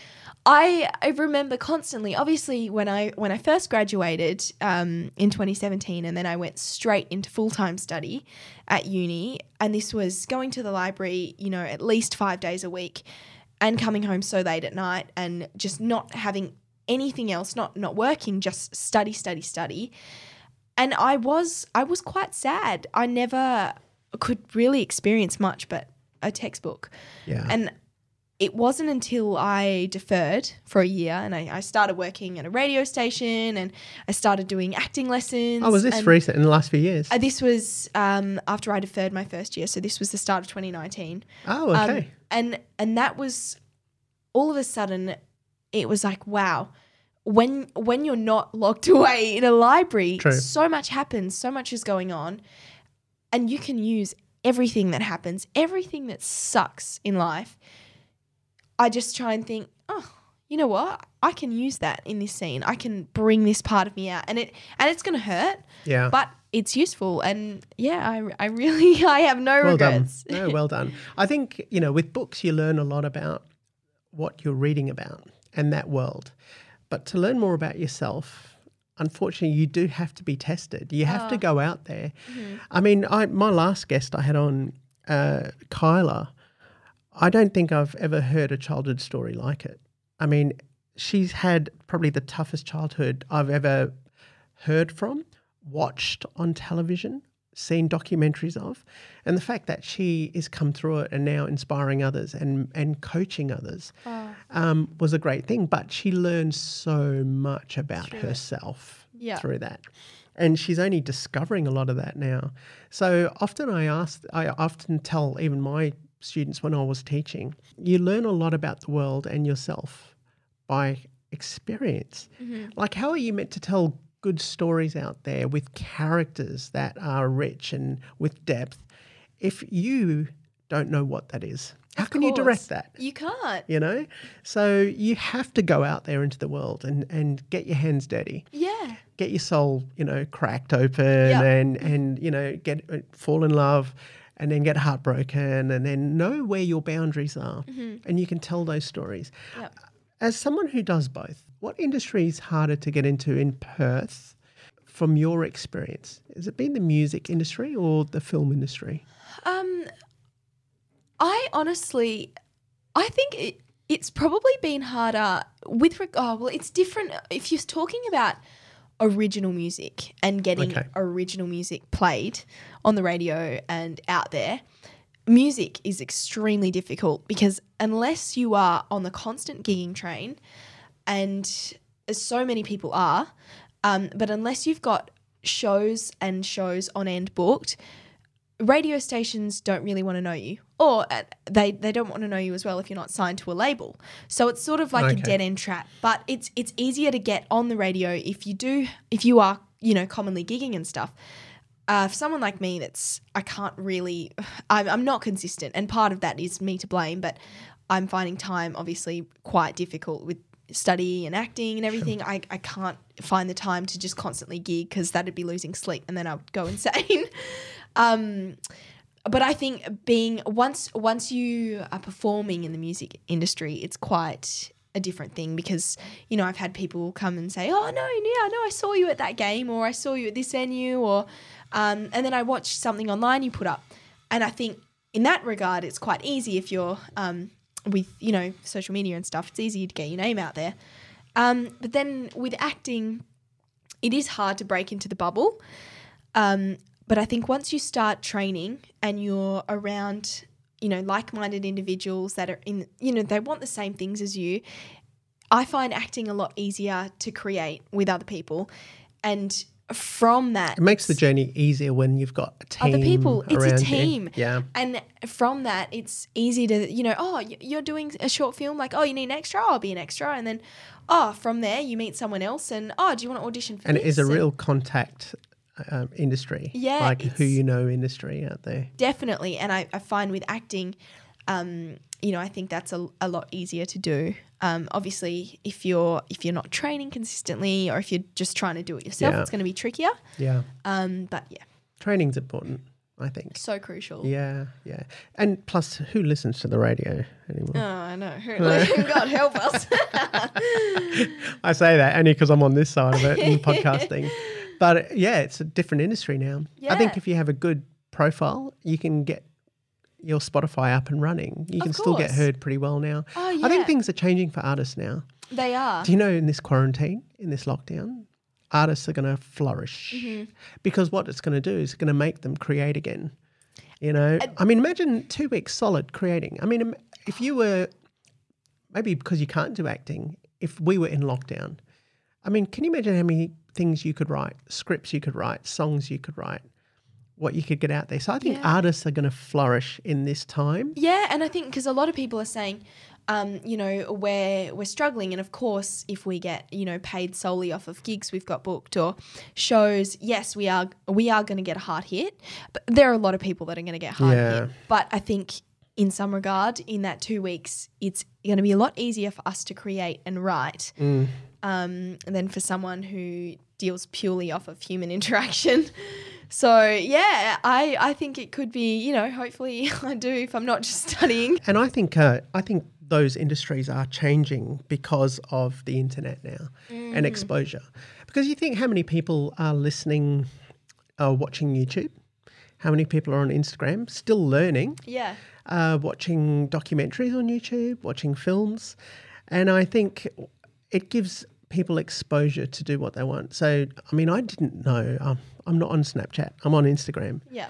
I remember constantly, obviously when I first graduated in 2017 and then I went straight into full-time study at uni, and this was going to the library, you know, at least 5 days a week and coming home so late at night and just not having anything else, not working, just study. And I was quite sad. I never could really experience much but a textbook. Yeah. And it wasn't until I deferred for a year and I started working at a radio station and I started doing acting lessons. Oh, was this recent in the last few years? This was after I deferred my first year. So this was the start of 2019. Oh, okay. And that was all of a sudden it was like, wow, when you're not locked away in a library, so much happens, so much is going on, and you can use everything that happens, everything that sucks in life. I just try and think, oh, you know what? I can use that in this scene. I can bring this part of me out, and it's going to hurt. Yeah. But it's useful, and I have no regrets. Done. No, well done. I think, you know, with books you learn a lot about what you're reading about and that world. But to learn more about yourself, unfortunately, you do have to be tested. You have to go out there. Mm-hmm. I mean, my last guest I had on, Kyla, I don't think I've ever heard a childhood story like it. I mean, she's had probably the toughest childhood I've ever heard from, watched on television, seen documentaries of, and the fact that she has come through it and now inspiring others and coaching others was a great thing. But she learned so much about herself through that. And she's only discovering a lot of that now. So often I often tell even my students when I was teaching, you learn a lot about the world and yourself by experience. Mm-hmm. Like, how are you meant to tell good stories out there with characters that are rich and with depth if you don't know what that is? How can you direct that? You can't. You know? So you have to go out there into the world and get your hands dirty. Yeah. Get your soul, cracked open and fall in love and then get heartbroken and then know where your boundaries are and you can tell those stories. Yep. As someone who does both, what industry is harder to get into in Perth from your experience? Has it been the music industry or the film industry? I think it's probably been harder with it's different if you're talking about original music and getting original music played on the radio and out there. Music is extremely difficult because unless you are on the constant gigging train, and as so many people are, but unless you've got shows and shows on end booked, radio stations don't really want to know you, or they don't want to know you as well if you're not signed to a label. So it's sort of like a dead end trap. But it's easier to get on the radio if you are commonly gigging and stuff. For someone like me, I'm not consistent, and part of that is me to blame. But I'm finding time obviously quite difficult with study and acting and everything. Sure. I can't find the time to just constantly gig because that'd be losing sleep and then I would go insane. But I think once you are performing in the music industry, it's quite a different thing because, I've had people come and say, oh, I saw you at that game or I saw you at this venue or and then I watched something online you put up. And I think in that regard it's quite easy if you're with, social media and stuff. It's easy to get your name out there. But then with acting, it is hard to break into the bubble. But I think once you start training and you're around, like-minded individuals that are in, they want the same things as you, I find acting a lot easier to create with other people. And from that, it makes the journey easier when you've got a team. Other people, it's a team. Yeah. And from that, it's easy to, you're doing a short film, like, oh, you need an extra? I'll be an extra. And then, from there, you meet someone else and, do you want to audition for this? And it is a real contact industry, like who industry out there. Definitely. And I find with acting, I think that's a lot easier to do. Obviously if you're not training consistently or if you're just trying to do it yourself, it's going to be trickier. Yeah. Training's important, I think. So crucial. Yeah, yeah. And plus, who listens to the radio anymore? Oh, I know. God help us. I say that only because I'm on this side of it in podcasting. But, it's a different industry now. Yeah. I think if you have a good profile, you can get your Spotify up and running. You can still get heard pretty well now. Oh, yeah. I think things are changing for artists now. They are. Do you know in this quarantine, in this lockdown, artists are going to flourish because what it's going to do is going to make them create again. Imagine 2 weeks solid creating. I mean, if you were – maybe because you can't do acting, if we were in lockdown, can you imagine how many – things you could write, scripts you could write, songs you could write, what you could get out there. So I think artists are going to flourish in this time. Yeah, and I think because a lot of people are saying, we're struggling, and of course if we get, paid solely off of gigs we've got booked or shows, yes, we are going to get a hard hit. But there are a lot of people that are going to get hard hit. But I think in some regard, in that 2 weeks, it's going to be a lot easier for us to create and write than for someone who deals purely off of human interaction. So, I think it could be, hopefully I do if I'm not just studying. And I think those industries are changing because of the internet now and exposure. Because you think how many people are listening, watching YouTube, how many people are on Instagram, still learning, watching documentaries on YouTube, watching films. And I think it gives people exposure to do what they want. So, I didn't know. I'm not on Snapchat. I'm on Instagram. Yeah.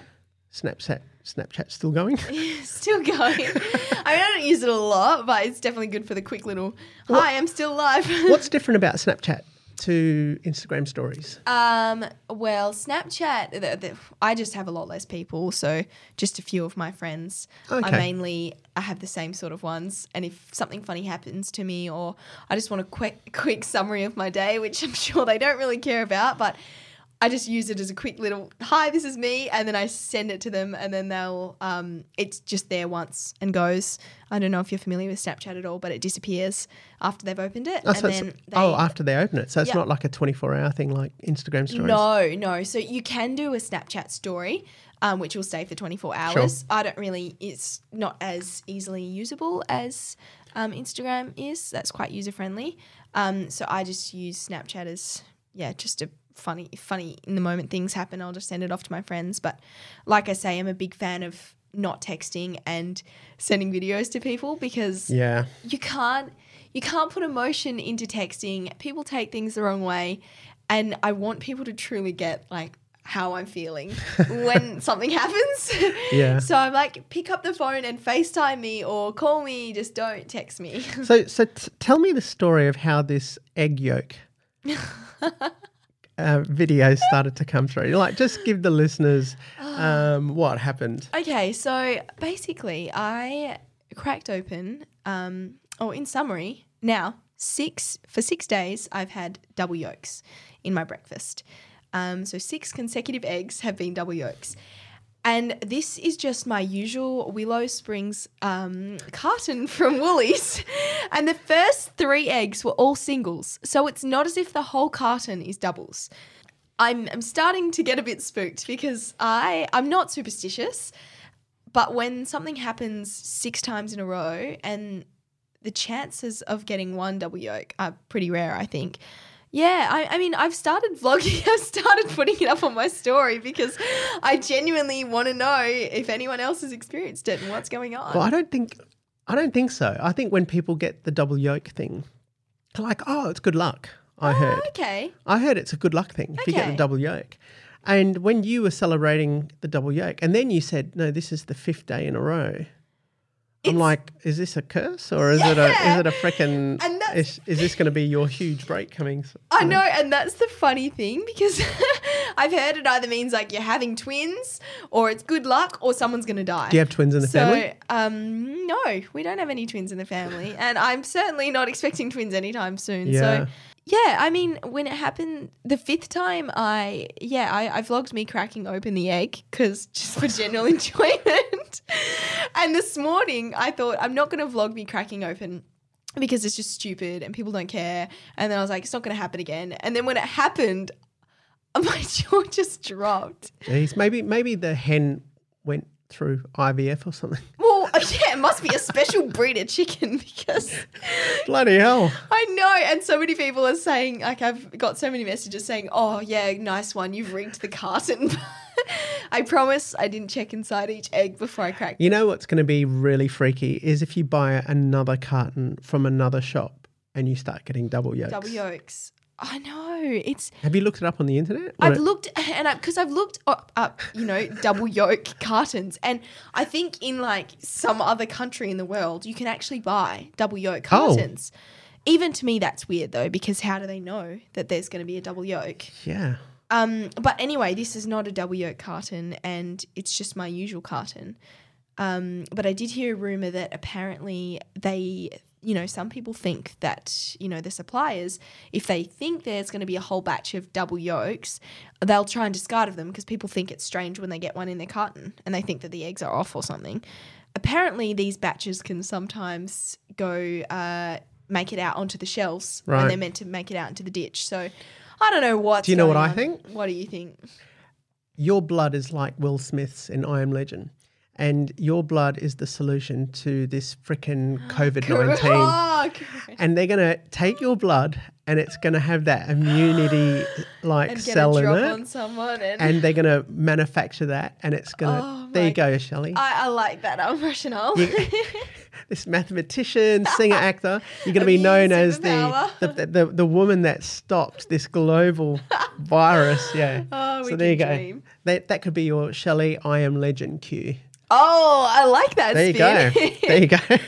Snapchat's still going? Still going. I don't use it a lot, but it's definitely good for the quick little, hi, I'm still live. What's different about Snapchat to Instagram stories? Well, Snapchat, I just have a lot less people, so just a few of my friends. Okay. I have the same sort of ones, and if something funny happens to me or I just want a quick summary of my day, which I'm sure they don't really care about, but I just use it as a quick little, hi, this is me, and then I send it to them, and then they'll, it's just there once and goes. I don't know if you're familiar with Snapchat at all, but it disappears after they've opened it. After they open it. So it's not like a 24-hour thing like Instagram stories. No. So you can do a Snapchat story, which will stay for 24 hours. Sure. It's not as easily usable as Instagram is. That's quite user-friendly. So I just use Snapchat as, just a, funny in the moment things happen, I'll just send it off to my friends. But like I say, I'm a big fan of not texting and sending videos to people because you can't put emotion into texting. People take things the wrong way, and I want people to truly get like how I'm feeling when something happens. Yeah. So I'm like, pick up the phone and FaceTime me or call me, just don't text me. So tell me the story of how this egg yolk videos started to come through. Like, just give the listeners what happened. Okay, so basically I cracked open, in summary, now for 6 days I've had double yolks in my breakfast. So 6 consecutive eggs have been double yolks. And this is just my usual Willow Springs carton from Woolies. And the first 3 eggs were all singles. So it's not as if the whole carton is doubles. I'm starting to get a bit spooked because I'm not superstitious. But when something happens 6 times in a row and the chances of getting one double yolk are pretty rare, I think. Yeah, I've started vlogging. I've started putting it up on my story because I genuinely want to know if anyone else has experienced it and what's going on. Well, I don't think so. I think when people get the double yolk thing, they're like, oh, it's good luck, I heard. Okay. I heard it's a good luck thing if you get the double yolk. And when you were celebrating the double yolk and then you said, no, this is the 5th day in a row. I'm like, is this a curse or is it a freaking? Is this going to be your huge break coming? I know, and that's the funny thing because I've heard it either means like you're having twins or it's good luck or someone's going to die. Do you have twins in the family? No, we don't have any twins in the family, and I'm certainly not expecting twins anytime soon. Yeah. So yeah, when it happened the 5th time, I vlogged me cracking open the egg because just for general enjoyment. And this morning I thought I'm not going to vlog me cracking open because it's just stupid and people don't care. And then I was like, it's not going to happen again. And then when it happened, my jaw just dropped. Jeez, maybe the hen went through IVF or something. Well, yeah, it must be a special breed of chicken because bloody hell. I know, and so many people are saying, like I've got so many messages saying, oh yeah, nice one, you've rigged the carton. I promise I didn't check inside each egg before I cracked it. You know what's going to be really freaky is if you buy another carton from another shop and you start getting double yolks. Double yolks. I know. Have you looked it up on the internet? I've looked up, double yolk cartons, and I think in like some other country in the world you can actually buy double yolk cartons. Oh. Even to me that's weird though because how do they know that there's going to be a double yolk? Yeah. But anyway, this is not a double yolk carton and it's just my usual carton. But I did hear a rumour that apparently some people think that, the suppliers, if they think there's going to be a whole batch of double yolks, they'll try and discard of them because people think it's strange when they get one in their carton and they think that the eggs are off or something. Apparently these batches can sometimes go make it out onto the shelves when they're meant to make it out into the ditch. So I don't know what's going on. Do you know what I think? What do you think? Your blood is like Will Smith's in I Am Legend. And your blood is the solution to this frickin' COVID-19. And they're going to take your blood and it's going to have that immunity like cell in it. And get a drop on someone. And they're going to manufacture that and it's going to – there you go, Shelley. I like that. I'm rational. This mathematician, singer, actor, you're going to be known as the woman that stopped this global virus. Yeah. Oh, so there you go. That could be your Shelley I Am Legend cue. Oh, I like that. There spin. You go. There you go.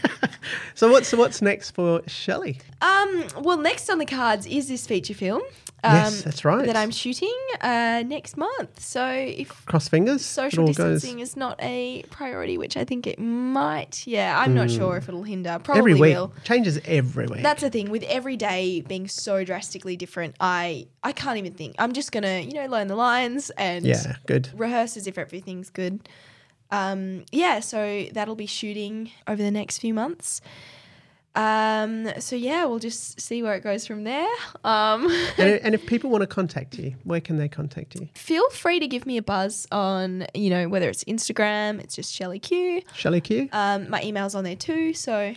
So what's next for Shelley? Well, next on the cards is this feature film. Yes, that's right. That I'm shooting next month. So if cross fingers, social distancing goes. Is not a priority, which I think it might. Yeah, I'm not sure if it'll hinder. Probably every week. Will. Changes every week. That's the thing with every day being so drastically different. I can't even think. I'm just gonna learn the lines and rehearses if everything's good. So that'll be shooting over the next few months. We'll just see where it goes from there. And if people want to contact you, where can they contact you? Feel free to give me a buzz on, whether it's Instagram, it's just Shelley Q. Shelley Q. My email's on there too. So,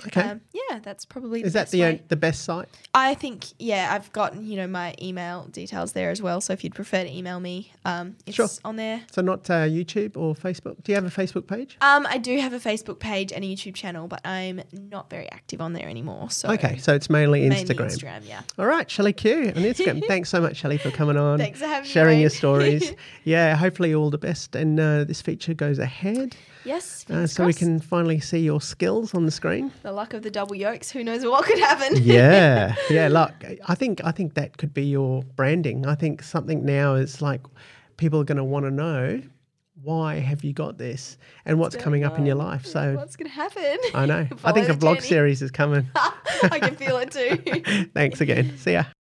that's probably the best site? I think, I've gotten, my email details there as well. So if you'd prefer to email me, it's on there. So not YouTube or Facebook? Do you have a Facebook page? I do have a Facebook page and a YouTube channel, but I'm not very active on there anymore. So okay, so it's mainly Instagram. Instagram, yeah. All right, Shelley Q on Instagram. Thanks so much, Shelley, for coming on. Thanks for having me. Sharing your stories. Yeah, hopefully all the best. And this feature goes ahead. Yes. So we can finally see your skills on the screen. The luck of the double yolks. Who knows what could happen? Yeah. Yeah, luck. I think that could be your branding. I think something now is like people are going to want to know, why have you got this and what's coming up in your life? So what's going to happen? I know. I think a vlog series is coming. I can feel it too. Thanks again. See ya.